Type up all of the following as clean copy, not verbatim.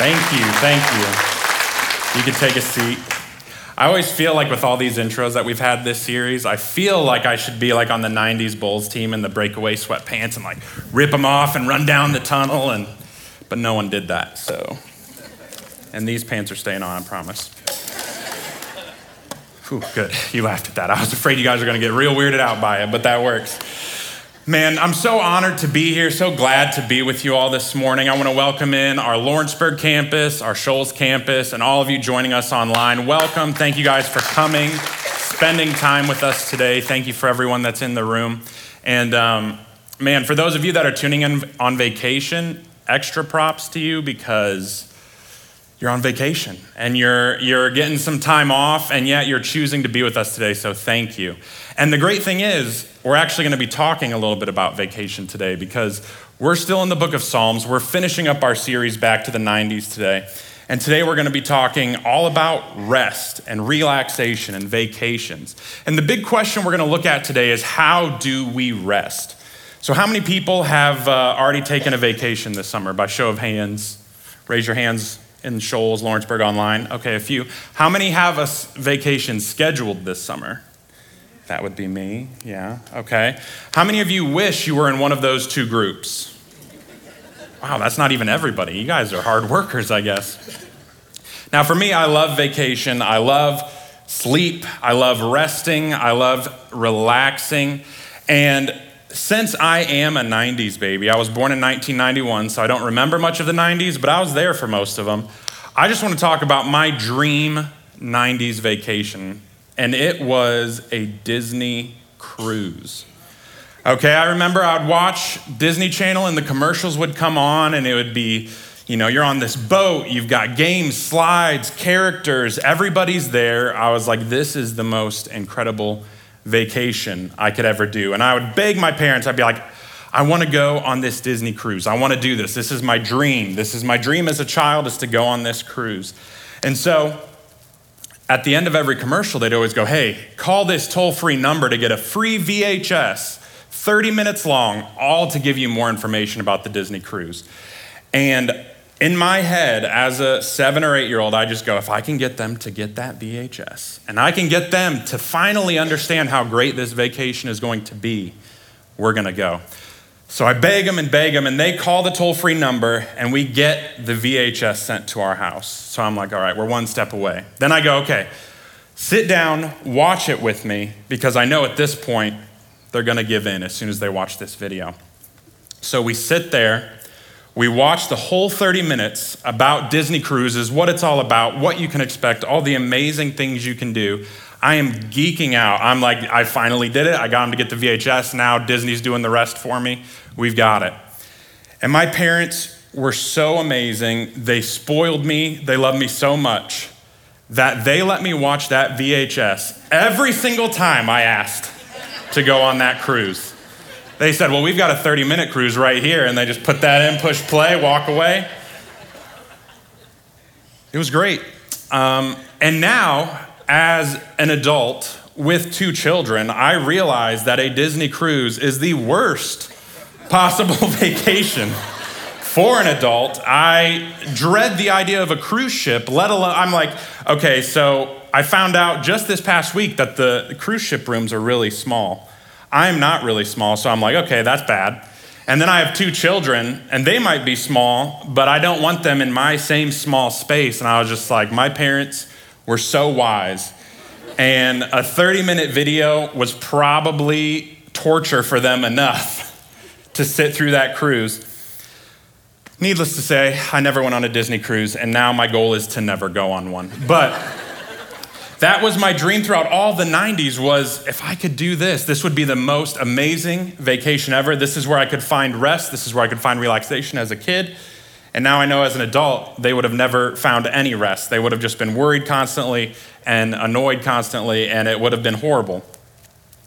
Thank you. You can take a seat. I always feel like with all these intros that we've had this series, I feel like I should be like on the 90s Bulls team in the breakaway sweatpants and like rip them off and run down the tunnel, but no one did that, so. And these pants are staying on, I promise. Whew, good, you laughed at that. I was afraid you guys are gonna get real weirded out by it, but that works. Man, I'm so honored to be here, so glad to be with you all this morning. I want to welcome in our Lawrenceburg campus, our Shoals campus, and all of you joining us online. Welcome. Thank you guys for coming, spending time with us today. Thank you for everyone that's in the room. And man, for those of you that are tuning in on vacation, extra props to you because you're on vacation and you're getting some time off and yet you're choosing to be with us today, so thank you. And the great thing is, we're actually going to be talking a little bit about vacation today because we're still in the book of Psalms. We're finishing up our series back to the 90s today. And today we're going to be talking all about rest and relaxation and vacations. And the big question we're going to look at today is, how do we rest? So how many people have already taken a vacation this summer? By show of hands, raise your hands in Shoals, Lawrenceburg online. Okay, a few. How many have a vacation scheduled this summer? That would be me, yeah, okay. How many of you wish you were in one of those two groups? Wow, that's not even everybody. You guys are hard workers, I guess. Now for me, I love vacation. I love sleep. I love resting. I love relaxing. And since I am a 90s baby, I was born in 1991, so I don't remember much of the 90s, but I was there for most of them. I just want to talk about my dream 90s vacation. And it was a Disney cruise. Okay, I remember I'd watch Disney Channel and the commercials would come on and it would be, you know, you're on this boat, you've got games, slides, characters, everybody's there. I was like, this is the most incredible vacation I could ever do. And I would beg my parents, I'd be like, I wanna go on this Disney cruise. I wanna do this. This is my dream. This is my dream as a child, is to go on this cruise. And so, at the end of every commercial, they'd always go, hey, call this toll-free number to get a free VHS, 30 minutes long, all to give you more information about the Disney cruise. And in my head, as a 7 or 8-year-old, I just go, if I can get them to get that VHS, and I can get them to finally understand how great this vacation is going to be, we're gonna go. So I beg them, and they call the toll-free number, and we get the VHS sent to our house. So I'm like, all right, we're one step away. Then I go, okay, sit down, watch it with me, because I know at this point, they're gonna give in as soon as they watch this video. So we sit there, we watch the whole 30 minutes about Disney cruises, what it's all about, what you can expect, all the amazing things you can do. I am geeking out. I'm like, I finally did it. I got him to get the VHS. Now Disney's doing the rest for me. We've got it. And my parents were so amazing. They spoiled me. They loved me so much that they let me watch that VHS every single time I asked to go on that cruise. They said, well, we've got a 30-minute cruise right here. And they just put that in, push play, walk away. It was great. And now, as an adult with 2 children, I realized that a Disney cruise is the worst possible vacation for an adult. I dread the idea of a cruise ship, let alone, I'm like, okay, so I found out just this past week that the cruise ship rooms are really small. I'm not really small, so I'm like, okay, that's bad. And then I have 2 children, and they might be small, but I don't want them in my same small space. And I was just like, my parents were so wise. And a 30-minute video was probably torture for them enough to sit through that cruise. Needless to say, I never went on a Disney cruise, and now my goal is to never go on one. But that was my dream throughout all the 90s, was if I could do this, this would be the most amazing vacation ever. This is where I could find rest. This is where I could find relaxation as a kid. And now I know as an adult, they would have never found any rest. They would have just been worried constantly and annoyed constantly, and it would have been horrible.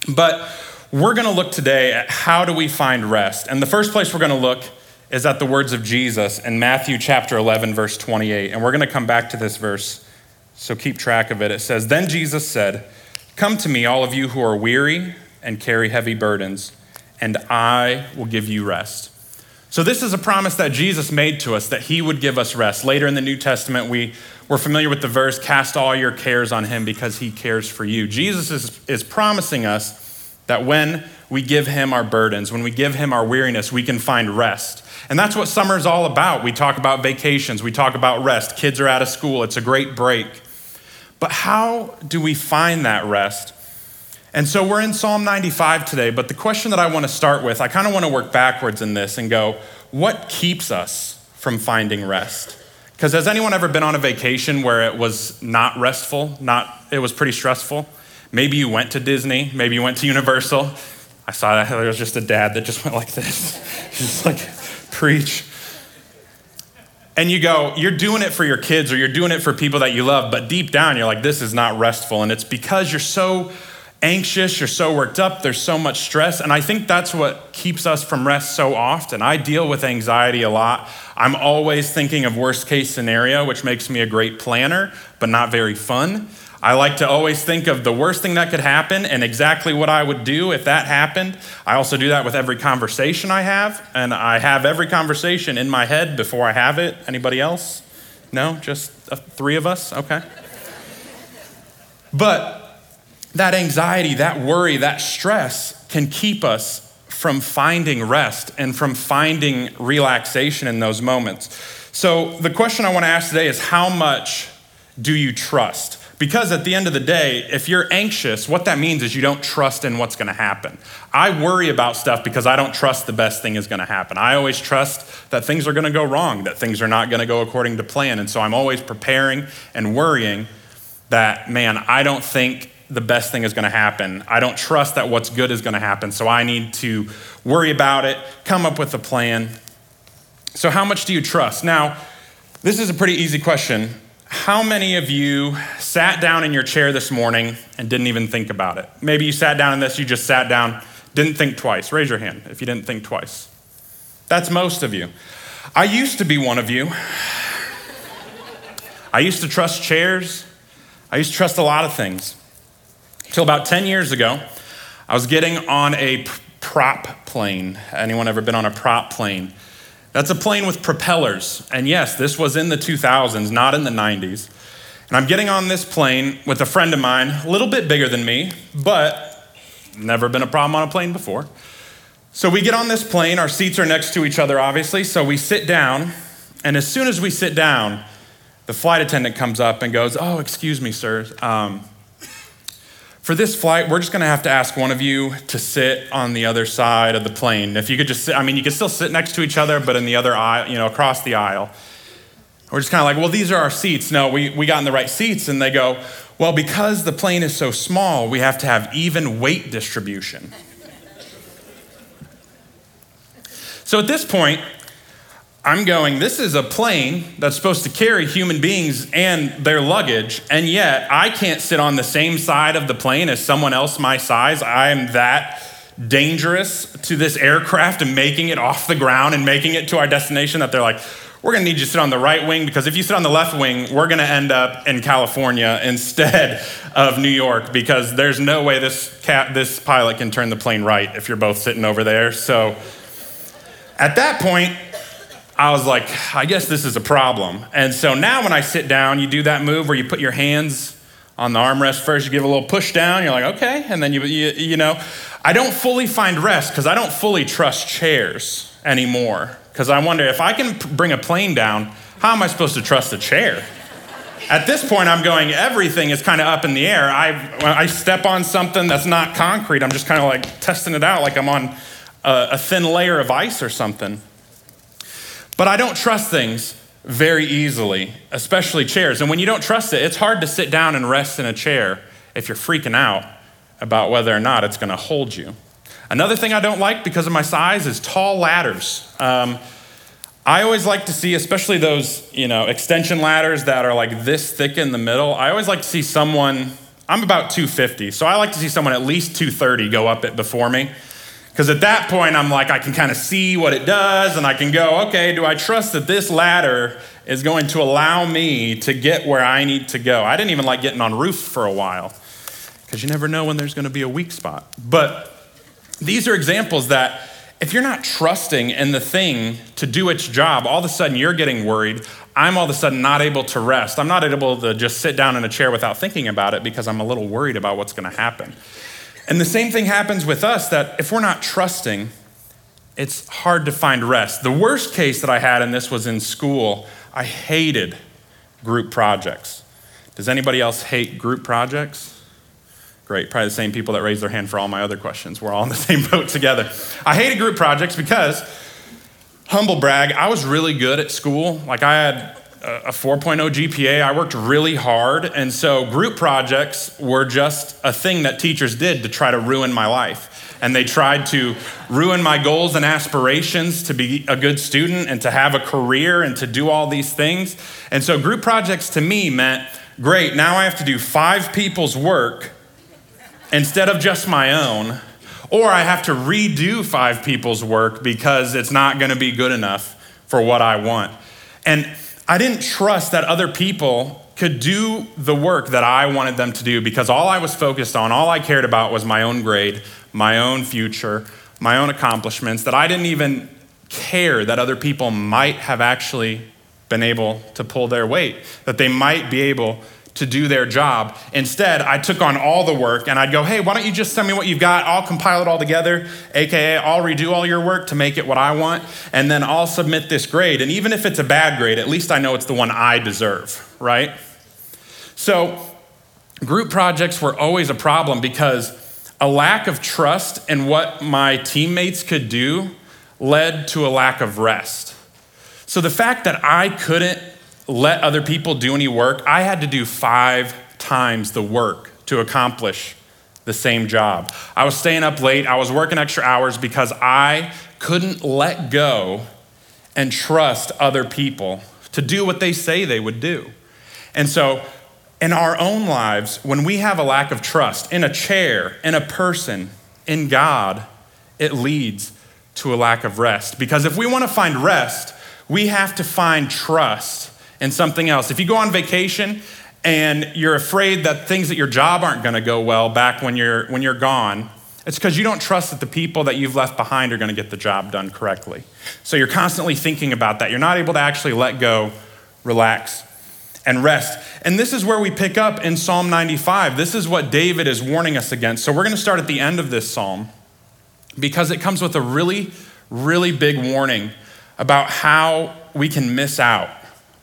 But we're gonna look today at how do we find rest. And the first place we're gonna look is at the words of Jesus in Matthew chapter 11, verse 28. And we're gonna come back to this verse, so keep track of it. It says, then Jesus said, come to me, all of you who are weary and carry heavy burdens, and I will give you rest. So this is a promise that Jesus made to us, that he would give us rest. Later in the New Testament, we're familiar with the verse, cast all your cares on him because he cares for you. Jesus is promising us that when we give him our burdens, when we give him our weariness, we can find rest. And that's what summer's all about. We talk about vacations, we talk about rest. Kids are out of school, it's a great break. But how do we find that rest? And so we're in Psalm 95 today, but the question that I want to start with, I kind of want to work backwards in this and go, what keeps us from finding rest? Because has anyone ever been on a vacation where it was not restful, it was pretty stressful? Maybe you went to Disney, maybe you went to Universal. I saw that there was just a dad that just went like this, just like, preach. And you go, you're doing it for your kids or you're doing it for people that you love, but deep down you're like, this is not restful. And it's because you're so anxious, you're so worked up, there's so much stress. And I think that's what keeps us from rest so often. I deal with anxiety a lot. I'm always thinking of worst case scenario, which makes me a great planner, but not very fun. I like to always think of the worst thing that could happen and exactly what I would do if that happened. I also do that with every conversation I have, and I have every conversation in my head before I have it. Anybody else? No, just three of us? Okay. But that anxiety, that worry, that stress can keep us from finding rest and from finding relaxation in those moments. So the question I want to ask today is, how much do you trust? Because at the end of the day, if you're anxious, what that means is you don't trust in what's going to happen. I worry about stuff because I don't trust the best thing is going to happen. I always trust that things are going to go wrong, that things are not going to go according to plan. And so I'm always preparing and worrying that, man, I don't think the best thing is going to happen. I don't trust that what's good is going to happen. So I need to worry about it, come up with a plan. So how much do you trust? Now, this is a pretty easy question. How many of you sat down in your chair this morning and didn't even think about it? Maybe you sat down in this, you just sat down, didn't think twice. Raise your hand if you didn't think twice. That's most of you. I used to be one of you. I used to trust chairs. I used to trust a lot of things. Till about 10 years ago, I was getting on a prop plane. Anyone ever been on a prop plane? That's a plane with propellers. And yes, this was in the 2000s, not in the 90s. And I'm getting on this plane with a friend of mine, a little bit bigger than me, but never been a problem on a plane before. So we get on this plane, our seats are next to each other, obviously. So we sit down, and as soon as we sit down, the flight attendant comes up and goes, "Oh, excuse me, sir. For this flight, we're just gonna have to ask one of you to sit on the other side of the plane. If you could just sit, I mean, you could still sit next to each other, but in the other aisle, you know, across the aisle." We're just kind of like, "Well, these are our seats." No, we got in the right seats. And they go, "Well, because the plane is so small, we have to have even weight distribution." So at this point, I'm going, this is a plane that's supposed to carry human beings and their luggage, and yet I can't sit on the same side of the plane as someone else my size. I am that dangerous to this aircraft and making it off the ground and making it to our destination that they're like, "We're gonna need you to sit on the right wing, because if you sit on the left wing, we're gonna end up in California instead of New York, because there's no way this pilot can turn the plane right if you're both sitting over there." So at that point, I was like, I guess this is a problem. And so now when I sit down, you do that move where you put your hands on the armrest first, you give a little push down, you're like, okay. And then you know, I don't fully find rest because I don't fully trust chairs anymore. Because I wonder, if I can bring a plane down, how am I supposed to trust a chair? At this point, I'm going, everything is kind of up in the air. I step on something that's not concrete. I'm just kind of like testing it out like I'm on a thin layer of ice or something. But I don't trust things very easily, especially chairs. And when you don't trust it, it's hard to sit down and rest in a chair if you're freaking out about whether or not it's gonna hold you. Another thing I don't like because of my size is tall ladders. I always like to see, especially those, you know, extension ladders that are like this thick in the middle. I always like to see someone, I'm about 250, so I like to see someone at least 230 go up it before me. Because at that point, I'm like, I can kind of see what it does, and I can go, okay, do I trust that this ladder is going to allow me to get where I need to go? I didn't even like getting on roofs for a while, because you never know when there's going to be a weak spot. But these are examples that if you're not trusting in the thing to do its job, all of a sudden you're getting worried. I'm all of a sudden not able to rest. I'm not able to just sit down in a chair without thinking about it because I'm a little worried about what's going to happen. And the same thing happens with us, that if we're not trusting, it's hard to find rest. The worst case that I had in this was in school. I hated group projects. Does anybody else hate group projects? Great, probably the same people that raised their hand for all my other questions. We're all in the same boat together. I hated group projects because, humble brag, I was really good at school. Like, I had a 4.0 GPA. I worked really hard. And so group projects were just a thing that teachers did to try to ruin my life. And they tried to ruin my goals and aspirations to be a good student and to have a career and to do all these things. And so group projects to me meant, great, now I have to do 5 people's work instead of just my own, or I have to redo 5 people's work because it's not gonna be good enough for what I want. And I didn't trust that other people could do the work that I wanted them to do, because all I was focused on, all I cared about was my own grade, my own future, my own accomplishments, that I didn't even care that other people might have actually been able to pull their weight, that they might be able to do their job. Instead, I took on all the work and I'd go, hey, why don't you just send me what you've got? I'll compile it all together, AKA I'll redo all your work to make it what I want. And then I'll submit this grade. And even if it's a bad grade, at least I know it's the one I deserve, right? So group projects were always a problem because a lack of trust in what my teammates could do led to a lack of rest. So the fact that I couldn't let other people do any work, I had to do 5 times the work to accomplish the same job. I was staying up late, I was working extra hours because I couldn't let go and trust other people to do what they say they would do. And so in our own lives, when we have a lack of trust in a chair, in a person, in God, it leads to a lack of rest. Because if we want to find rest, we have to find trust and something else. If you go on vacation and you're afraid that things at your job aren't gonna go well back when you're gone, it's because you don't trust that the people that you've left behind are gonna get the job done correctly. So you're constantly thinking about that. You're not able to actually let go, relax, and rest. And this is where we pick up in Psalm 95. This is what David is warning us against. So we're gonna start at the end of this psalm because it comes with a really, really big warning about how we can miss out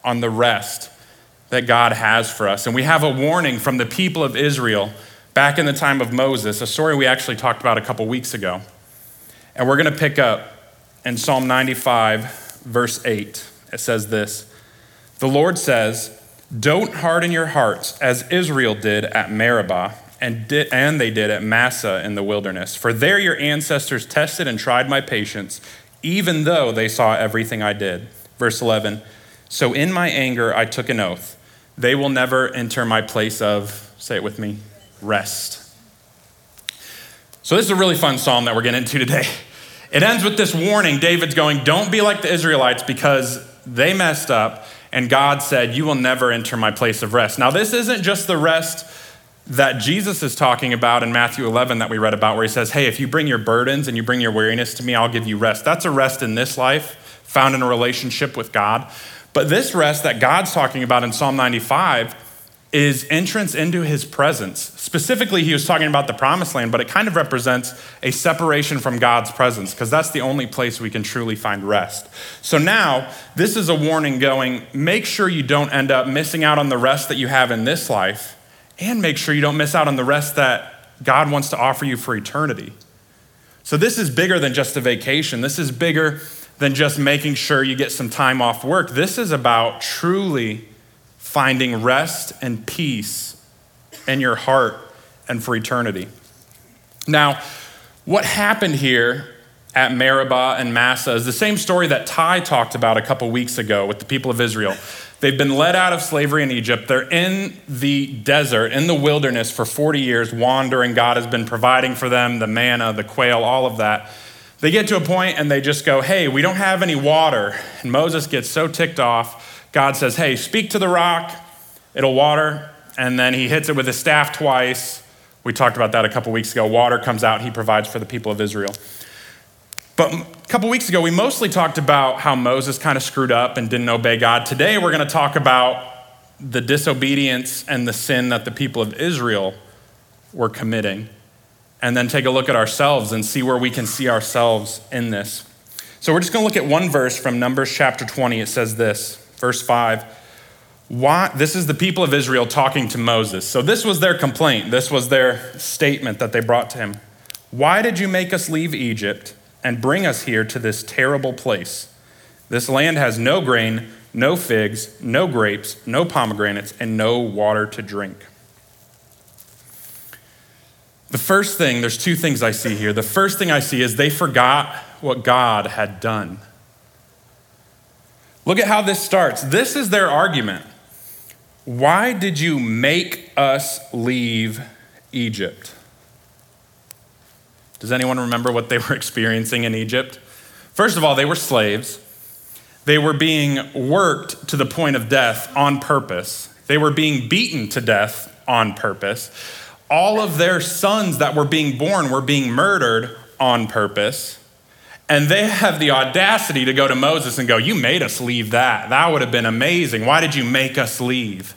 on the rest that God has for us. And we have a warning from the people of Israel back in the time of Moses, a story we actually talked about a couple weeks ago. And we're gonna pick up in Psalm 95, verse 8. It says this, "The Lord says, don't harden your hearts as Israel did at Meribah and they did at Massah in the wilderness. For there your ancestors tested and tried my patience, even though they saw everything I did." Verse 11, "So in my anger, I took an oath. They will never enter my place of," say it with me, "rest." So this is a really fun psalm that we're getting into today. It ends with this warning. David's going, don't be like the Israelites because they messed up. And God said, you will never enter my place of rest. Now, this isn't just the rest that Jesus is talking about in Matthew 11 that we read about, where he says, hey, if you bring your burdens and you bring your weariness to me, I'll give you rest. That's a rest in this life, found in a relationship with God. But this rest that God's talking about in Psalm 95 is entrance into his presence. Specifically, he was talking about the promised land, but it kind of represents a separation from God's presence because that's the only place we can truly find rest. So now this is a warning going, make sure you don't end up missing out on the rest that you have in this life, and make sure you don't miss out on the rest that God wants to offer you for eternity. So this is bigger than just a vacation. This is bigger than just making sure you get some time off work. This is about truly finding rest and peace in your heart and for eternity. Now, what happened here at Meribah and Massah is the same story that Ty talked about a couple weeks ago with the people of Israel. They've been led out of slavery in Egypt. They're in the desert, in the wilderness for 40 years, wandering. God has been providing for them the manna, the quail, all of that. They get to a point and they just go, hey, we don't have any water. And Moses gets so ticked off. God says, hey, speak to the rock, it'll water. And then he hits it with his staff twice. We talked about that a couple weeks ago. Water comes out, he provides for the people of Israel. But a couple weeks ago, we mostly talked about how Moses kind of screwed up and didn't obey God. Today, we're going to talk about the disobedience and the sin that the people of Israel were committing, and then take a look at ourselves and see where we can see ourselves in this. So we're just going to look at one verse from Numbers chapter 20. It says this, verse 5. This is the people of Israel talking to Moses. So this was their complaint. This was their statement that they brought to him. Why did you make us leave Egypt and bring us here to this terrible place? This land has no grain, no figs, no grapes, no pomegranates, and no water to drink. The first thing, there's two things I see here. The first thing I see is they forgot what God had done. Look at how this starts. This is their argument. Why did you make us leave Egypt? Does anyone remember what they were experiencing in Egypt? First of all, they were slaves. They were being worked to the point of death on purpose. They were being beaten to death on purpose. All of their sons that were being born were being murdered on purpose. And they have the audacity to go to Moses and go, you made us leave that. That would have been amazing. Why did you make us leave?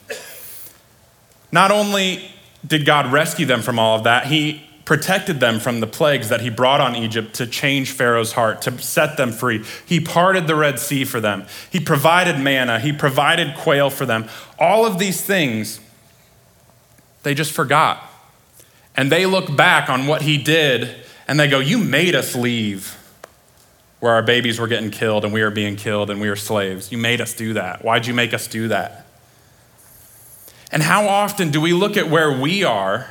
Not only did God rescue them from all of that, he protected them from the plagues that he brought on Egypt to change Pharaoh's heart, to set them free. He parted the Red Sea for them. He provided manna. He provided quail for them. All of these things, they just forgot. And they look back on what he did and they go, you made us leave where our babies were getting killed and we were being killed and we were slaves. You made us do that. Why'd you make us do that? And how often do we look at where we are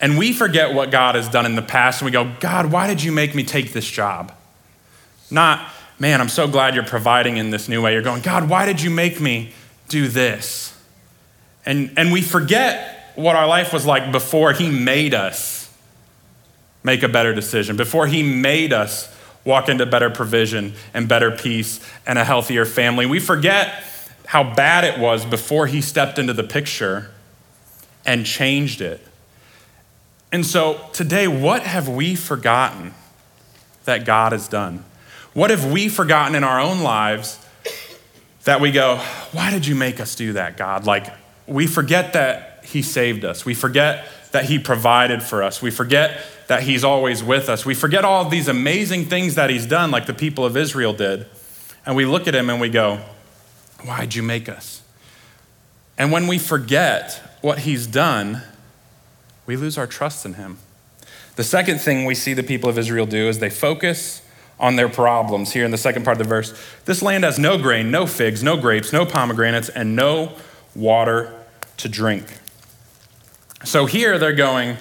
and we forget what God has done in the past and we go, God, why did you make me take this job? Not, man, I'm so glad you're providing in this new way. You're going, God, why did you make me do this? And we forget what our life was like before he made us make a better decision, before he made us walk into better provision and better peace and a healthier family. We forget how bad it was before he stepped into the picture and changed it. And so today, what have we forgotten that God has done? What have we forgotten in our own lives that we go, why did you make us do that, God? Like, we forget that he saved us. We forget that he provided for us. We forget that he's always with us. We forget all of these amazing things that he's done, like the people of Israel did. And we look at him and we go, why'd you make us? And when we forget what he's done, we lose our trust in him. The second thing we see the people of Israel do is they focus on their problems. Here in the second part of the verse, this land has no grain, no figs, no grapes, no pomegranates, and no water to drink. So here they're going,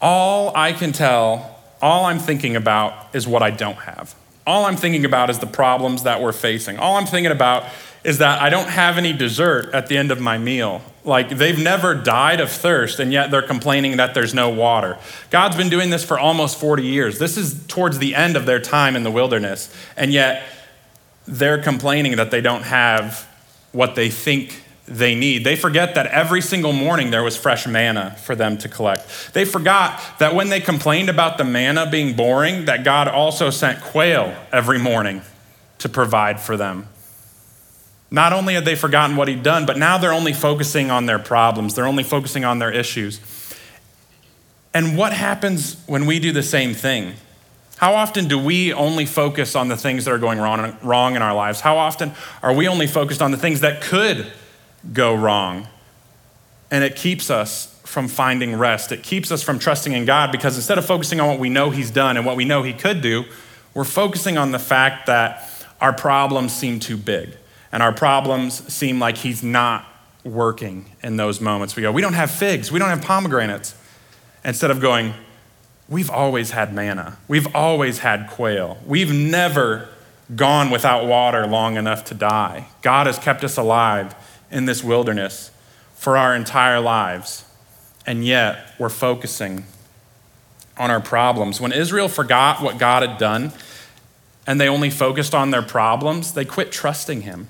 all I can tell, all I'm thinking about is what I don't have. All I'm thinking about is the problems that we're facing. All I'm thinking about is that I don't have any dessert at the end of my meal. Like, they've never died of thirst, and yet they're complaining that there's no water. God's been doing this for almost 40 years. This is towards the end of their time in the wilderness, and yet they're complaining that they don't have what they think they need. They forget that every single morning there was fresh manna for them to collect. They forgot that when they complained about the manna being boring, that God also sent quail every morning to provide for them. Not only had they forgotten what he'd done, but now they're only focusing on their problems. They're only focusing on their issues. And what happens when we do the same thing? How often do we only focus on the things that are going wrong in our lives? How often are we only focused on the things that could go wrong? And it keeps us from finding rest. It keeps us from trusting in God, because instead of focusing on what we know he's done and what we know he could do, we're focusing on the fact that our problems seem too big and our problems seem like he's not working in those moments. We go, we don't have figs, we don't have pomegranates. Instead of going, we've always had manna, we've always had quail, we've never gone without water long enough to die. God has kept us alive in this wilderness for our entire lives, and yet we're focusing on our problems. When Israel forgot what God had done and they only focused on their problems, they quit trusting him.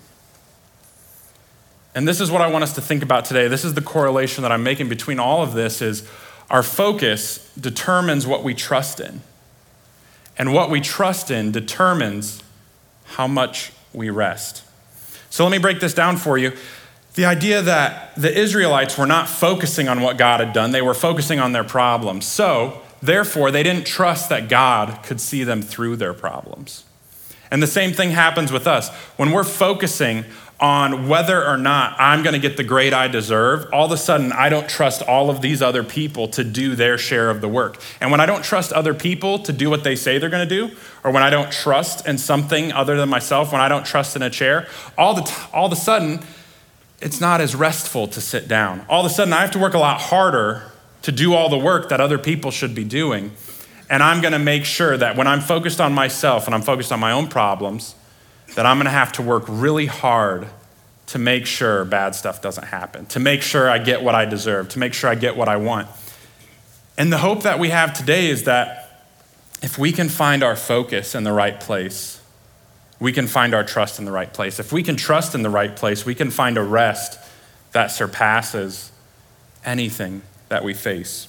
And this is what I want us to think about today. This is the correlation that I'm making between all of this, is our focus determines what we trust in. and what we trust in determines how much we rest. So let me break this down for you. The idea that the Israelites were not focusing on what God had done, they were focusing on their problems. So, therefore, they didn't trust that God could see them through their problems. And the same thing happens with us. When we're focusing on whether or not I'm gonna get the grade I deserve, all of a sudden I don't trust all of these other people to do their share of the work. And when I don't trust other people to do what they say they're gonna do, or when I don't trust in something other than myself, when I don't trust in a chair, all of a sudden, it's not as restful to sit down. All of a sudden, I have to work a lot harder to do all the work that other people should be doing. And I'm gonna make sure that when I'm focused on myself and I'm focused on my own problems, that I'm gonna have to work really hard to make sure bad stuff doesn't happen, to make sure I get what I deserve, to make sure I get what I want. And the hope that we have today is that if we can find our focus in the right place, we can find our trust in the right place. If we can trust in the right place, we can find a rest that surpasses anything that we face.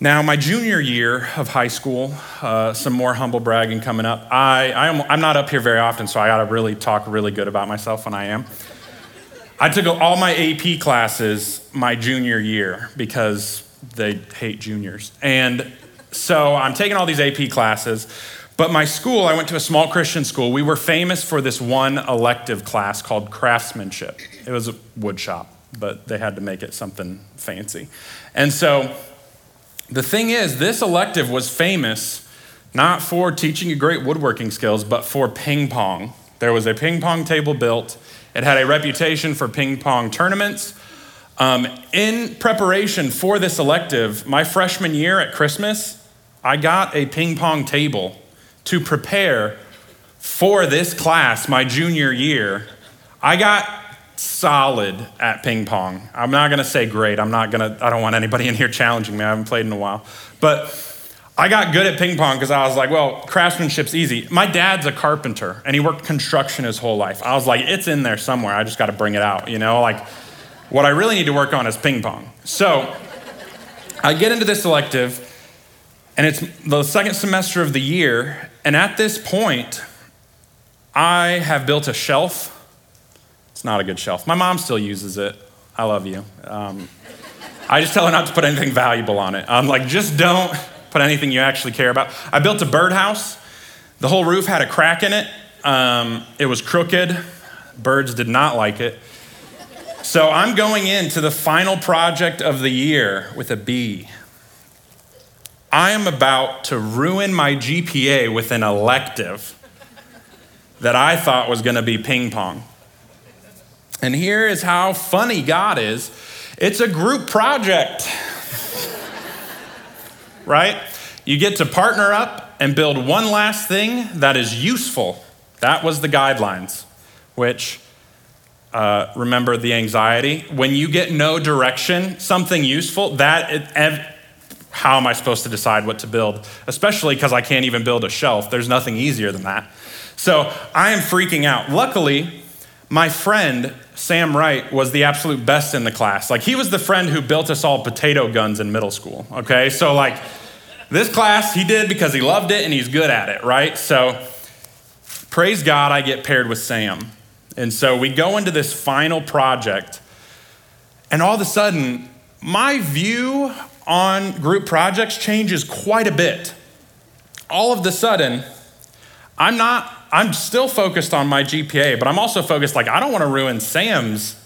Now, my junior year of high school, some more humble bragging coming up. I'm not up here very often, so I gotta really talk really good about myself when I am. I took all my AP classes my junior year because they hate juniors. And so I'm taking all these AP classes, but my school, I went to a small Christian school. We were famous for this one elective class called craftsmanship. It was a wood shop, but they had to make it something fancy. And so the thing is, this elective was famous not for teaching you great woodworking skills, but for ping pong. There was a ping pong table built. It had a reputation for ping pong tournaments. In preparation for this elective, my freshman year at Christmas, I got a ping pong table to prepare for this class my junior year. I got solid at ping pong. I'm not gonna say great. I don't want anybody in here challenging me. I haven't played in a while. But I got good at ping pong because I was like, well, craftsmanship's easy. My dad's a carpenter and he worked construction his whole life. I was like, it's in there somewhere. I just gotta bring it out, you know? Like, what I really need to work on is ping pong. So I get into this elective and it's the second semester of the year. And at this point, I have built a shelf. It's not a good shelf. My mom still uses it. I love you. I just tell her not to put anything valuable on it. I'm like, just don't put anything you actually care about. I built a birdhouse. The whole roof had a crack in it. It was crooked. Birds did not like it. So I'm going into the final project of the year with a B. I am about to ruin my GPA with an elective that I thought was gonna be ping pong. And here is how funny God is. It's a group project, right? You get to partner up and build one last thing that is useful. That was the guidelines, which remember the anxiety. When you get no direction, something useful, how am I supposed to decide what to build? Especially because I can't even build a shelf. There's nothing easier than that. So I am freaking out. Luckily, my friend, Sam Wright, was the absolute best in the class. Like, he was the friend who built us all potato guns in middle school, okay? So, like, this class he did because he loved it and he's good at it, right? So, praise God, I get paired with Sam. And so we go into this final project, and all of a sudden, my view on group projects changes quite a bit. All of a sudden, I'm still focused on my GPA, but I'm also focused, like, I don't wanna ruin Sam's.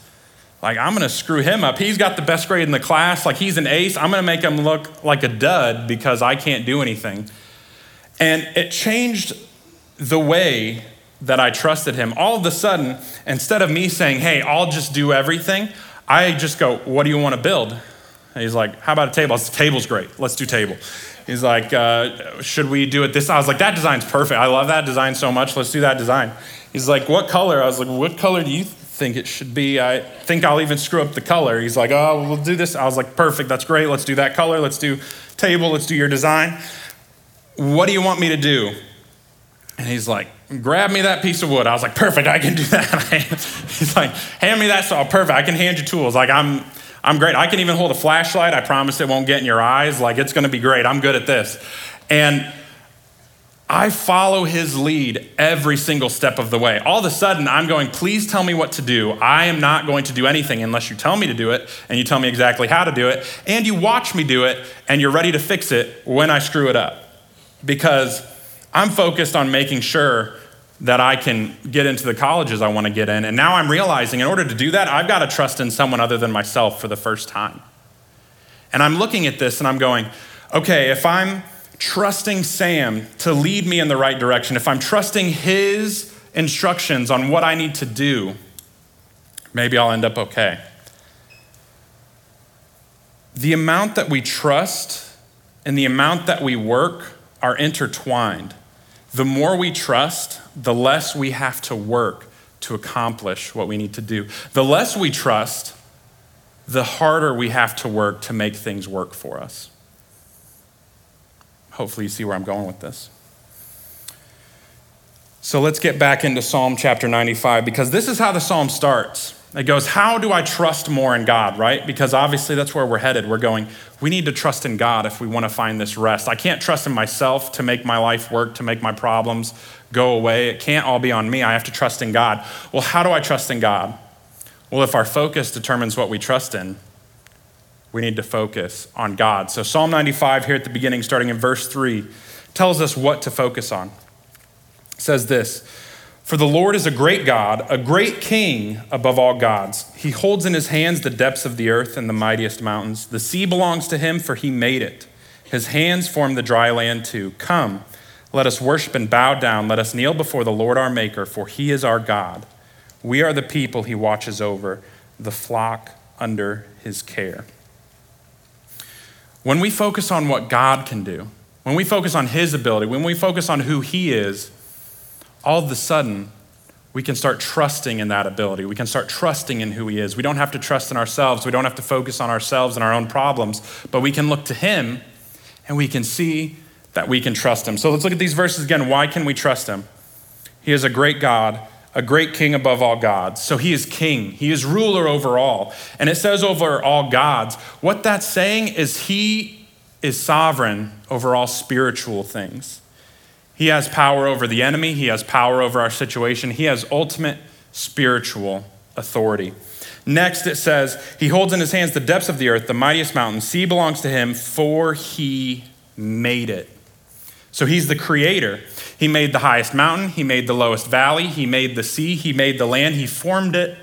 Like, I'm gonna screw him up. He's got the best grade in the class. Like, he's an ace. I'm gonna make him look like a dud because I can't do anything. And it changed the way that I trusted him. All of a sudden, instead of me saying, hey, I'll just do everything, I just go, what do you wanna build? And he's like, how about a table? I said, table's great, let's do table. He's like, should we do it this? I was like, that design's perfect. I love that design so much. Let's do that design. He's like, what color? I was like, what color do you think it should be? I think I'll even screw up the color. He's like, oh, we'll do this. I was like, perfect. That's great. Let's do that color. Let's do table. Let's do your design. What do you want me to do? And he's like, grab me that piece of wood. I was like, perfect. I can do that. He's like, hand me that saw. Perfect. I can hand you tools. Like, I'm great. I can even hold a flashlight. I promise it won't get in your eyes. Like, it's gonna be great. I'm good at this. And I follow his lead every single step of the way. All of a sudden, I'm going, please tell me what to do. I am not going to do anything unless you tell me to do it, and you tell me exactly how to do it, and you watch me do it, and you're ready to fix it when I screw it up. Because I'm focused on making sure that I can get into the colleges I want to get in. And now I'm realizing in order to do that, I've got to trust in someone other than myself for the first time. And I'm looking at this and I'm going, okay, if I'm trusting Sam to lead me in the right direction, if I'm trusting his instructions on what I need to do, maybe I'll end up okay. The amount that we trust and the amount that we work are intertwined. The more we trust, the less we have to work to accomplish what we need to do. The less we trust, the harder we have to work to make things work for us. Hopefully you see where I'm going with this. So let's get back into Psalm chapter 95, because this is how the Psalm starts. It goes, how do I trust more in God, right? Because obviously that's where we're headed. We're going, we need to trust in God if we want to find this rest. I can't trust in myself to make my life work, to make my problems go away. It can't all be on me. I have to trust in God. Well, how do I trust in God? Well, if our focus determines what we trust in, we need to focus on God. So Psalm 95 here at the beginning, starting in verse 3, tells us what to focus on. It says this, for the Lord is a great God, a great king above all gods. He holds in his hands the depths of the earth and the mightiest mountains. The sea belongs to him, for he made it. His hands formed the dry land too. Come, let us worship and bow down. Let us kneel before the Lord our Maker, for he is our God. We are the people he watches over, the flock under his care. When we focus on what God can do, when we focus on his ability, when we focus on who he is, all of a sudden, we can start trusting in that ability. We can start trusting in who he is. We don't have to trust in ourselves. We don't have to focus on ourselves and our own problems, but we can look to him and we can see that we can trust him. So let's look at these verses again. Why can we trust him? He is a great God, a great king above all gods. So he is king. He is ruler over all. And it says over all gods. What that's saying is he is sovereign over all spiritual things. He has power over the enemy. He has power over our situation. He has ultimate spiritual authority. Next, it says, he holds in his hands the depths of the earth, the mightiest mountain. Sea belongs to him, for he made it. So he's the creator. He made the highest mountain. He made the lowest valley. He made the sea. He made the land. He formed it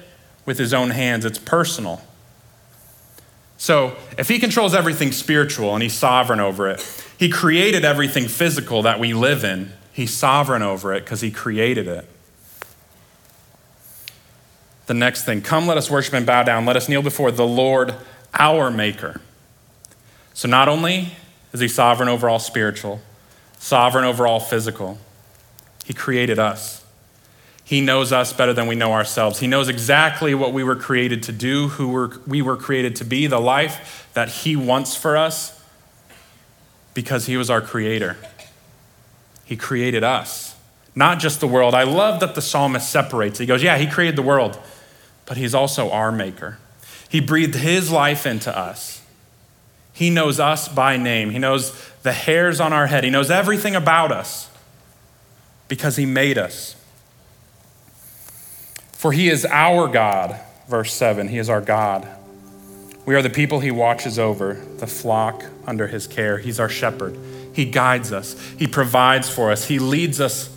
with his own hands. It's personal. So if he controls everything spiritual and he's sovereign over it, he created everything physical that we live in. He's sovereign over it because he created it. The next thing, come let us worship and bow down. Let us kneel before the Lord, our Maker. So not only is he sovereign over all spiritual, sovereign over all physical, he created us. He knows us better than we know ourselves. He knows exactly what we were created to do, who we were created to be, the life that he wants for us, because he was our creator. He created us, not just the world. I love that the psalmist separates. He goes, yeah, he created the world, but he's also our maker. He breathed his life into us. He knows us by name. He knows the hairs on our head. He knows everything about us because he made us. For he is our God, verse 7, he is our God. We are the people he watches over, the flock under his care. He's our shepherd. He guides us. He provides for us. He leads us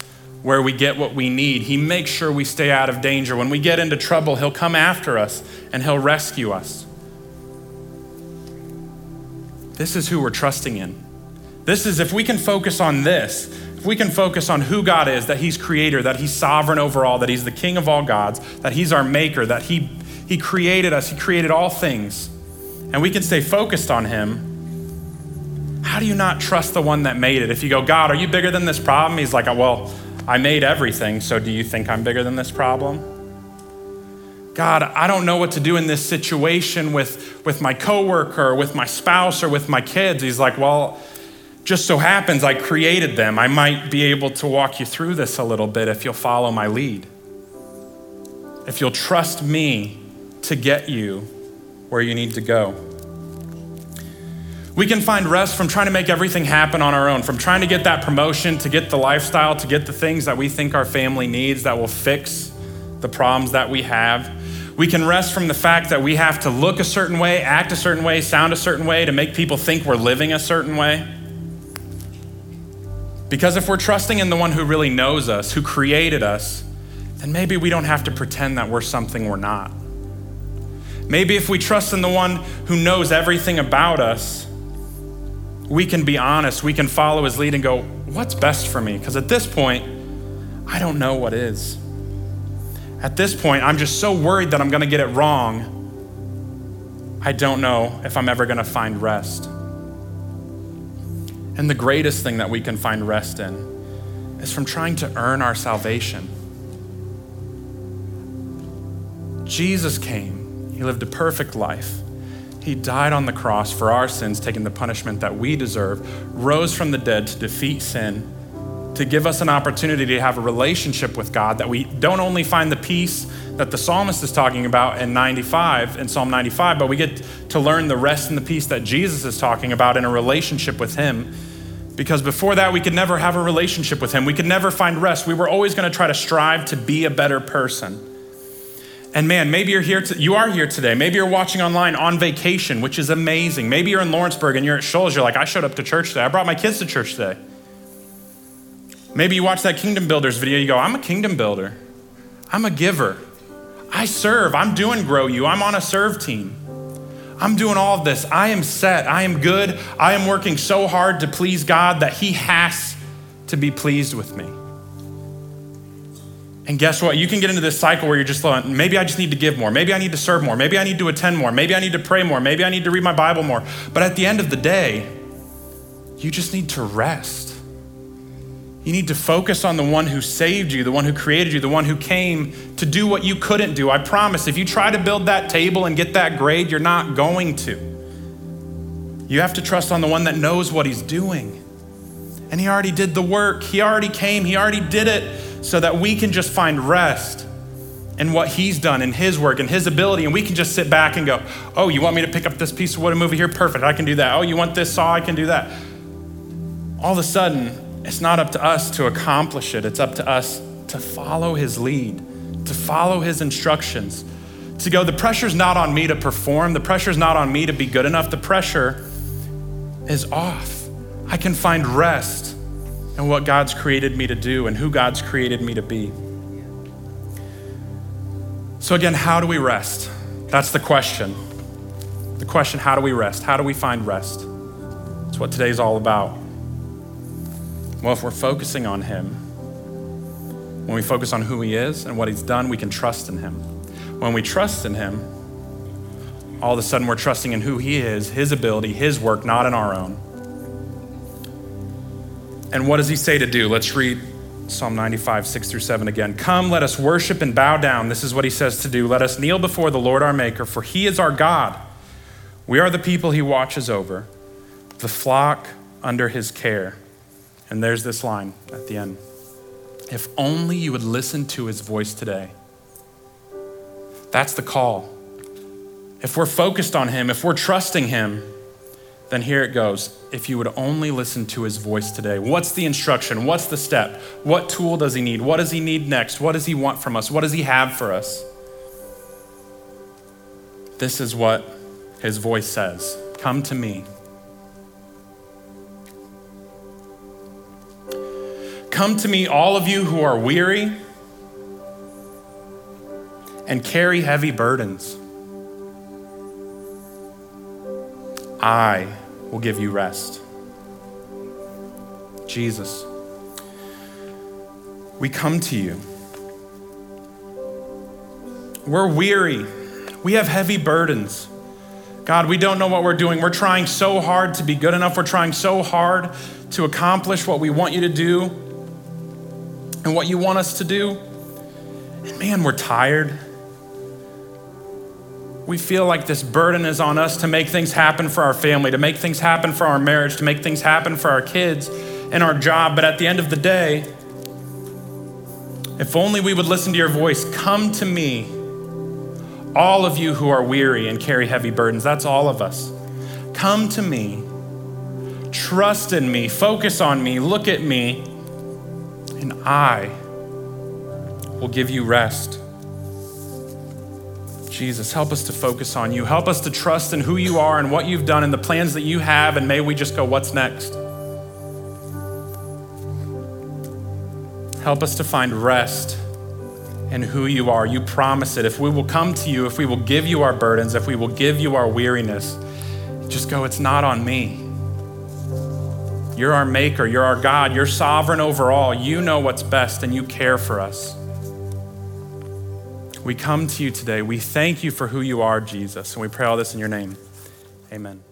where we get what we need. He makes sure we stay out of danger. When we get into trouble, he'll come after us and he'll rescue us. This is who we're trusting in. This is, if we can focus on this, if we can focus on who God is, that he's creator, that he's sovereign over all, that he's the king of all gods, that he's our maker, that he created us, he created all things, and we can stay focused on him. How do you not trust the one that made it? If you go, God, are you bigger than this problem? He's like, well, I made everything, so do you think I'm bigger than this problem? God, I don't know what to do in this situation with my coworker, or with my spouse, or with my kids. He's like, well, just so happens I created them. I might be able to walk you through this a little bit if you'll follow my lead. If you'll trust me to get you where you need to go. We can find rest from trying to make everything happen on our own, from trying to get that promotion, to get the lifestyle, to get the things that we think our family needs that will fix the problems that we have. We can rest from the fact that we have to look a certain way, act a certain way, sound a certain way to make people think we're living a certain way. Because if we're trusting in the one who really knows us, who created us, then maybe we don't have to pretend that we're something we're not. Maybe if we trust in the one who knows everything about us, we can be honest, we can follow his lead and go, what's best for me? Because at this point, I don't know what is. At this point, I'm just so worried that I'm gonna get it wrong. I don't know if I'm ever gonna find rest. And the greatest thing that we can find rest in is from trying to earn our salvation. Jesus came, he lived a perfect life. He died on the cross for our sins, taking the punishment that we deserve, rose from the dead to defeat sin, to give us an opportunity to have a relationship with God, that we don't only find the peace that the psalmist is talking about in Psalm 95, but we get to learn the rest and the peace that Jesus is talking about in a relationship with him. Because before that, we could never have a relationship with him. We could never find rest. We were always gonna try to strive to be a better person. And man, maybe you are here today. Maybe you're watching online on vacation, which is amazing. Maybe you're in Lawrenceburg and you're at Shoals. You're like, I showed up to church today. I brought my kids to church today. Maybe you watch that Kingdom Builders video, you go, I'm a Kingdom Builder. I'm a giver. I serve, I'm doing Grow You. I'm on a serve team. I'm doing all of this. I am set, I am good. I am working so hard to please God that he has to be pleased with me. And guess what? You can get into this cycle where you're just like, maybe I just need to give more. Maybe I need to serve more. Maybe I need to attend more. Maybe I need to pray more. Maybe I need to read my Bible more. But at the end of the day, you just need to rest. You need to focus on the one who saved you, the one who created you, the one who came to do what you couldn't do. I promise, if you try to build that table and get that grade, you're not going to. You have to trust on the one that knows what he's doing. And he already did the work. He already came, he already did it so that we can just find rest in what he's done, in his work, in his ability. And we can just sit back and go, oh, you want me to pick up this piece of wood and move it here? Perfect, I can do that. Oh, you want this saw? I can do that. All of a sudden, it's not up to us to accomplish it. It's up to us to follow his lead, to follow his instructions, to go, the pressure's not on me to perform. The pressure's not on me to be good enough. The pressure is off. I can find rest in what God's created me to do and who God's created me to be. So again, how do we rest? That's the question. The question, how do we rest? How do we find rest? That's what today's all about. Well, if we're focusing on him, when we focus on who he is and what he's done, we can trust in him. When we trust in him, all of a sudden we're trusting in who he is, his ability, his work, not in our own. And what does he say to do? Let's read Psalm 95, 6-7 again. Come, let us worship and bow down. This is what he says to do. Let us kneel before the Lord our Maker, for he is our God. We are the people he watches over, the flock under his care. And there's this line at the end. If only you would listen to his voice today. That's the call. If we're focused on him, if we're trusting him, then here it goes. If you would only listen to his voice today. What's the instruction? What's the step? What tool does he need? What does he need next? What does he want from us? What does he have for us? This is what his voice says. Come to me. Come to me, all of you who are weary and carry heavy burdens. I will give you rest. Jesus, we come to you. We're weary. We have heavy burdens. God, we don't know what we're doing. We're trying so hard to be good enough. We're trying so hard to accomplish what we want you to do and what you want us to do. And man, we're tired. We feel like this burden is on us to make things happen for our family, to make things happen for our marriage, to make things happen for our kids and our job. But at the end of the day, if only we would listen to your voice, come to me, all of you who are weary and carry heavy burdens. That's all of us. Come to me trust in me, focus on me, look at me, and I will give you rest. Jesus, help us to focus on you. Help us to trust in who you are and what you've done and the plans that you have, and may we just go, what's next? Help us to find rest in who you are. You promise it. If we will come to you, if we will give you our burdens, if we will give you our weariness, just go, it's not on me. You're our maker, you're our God, you're sovereign over all. You know what's best and you care for us. We come to you today. We thank you for who you are, Jesus. And we pray all this in your name. Amen.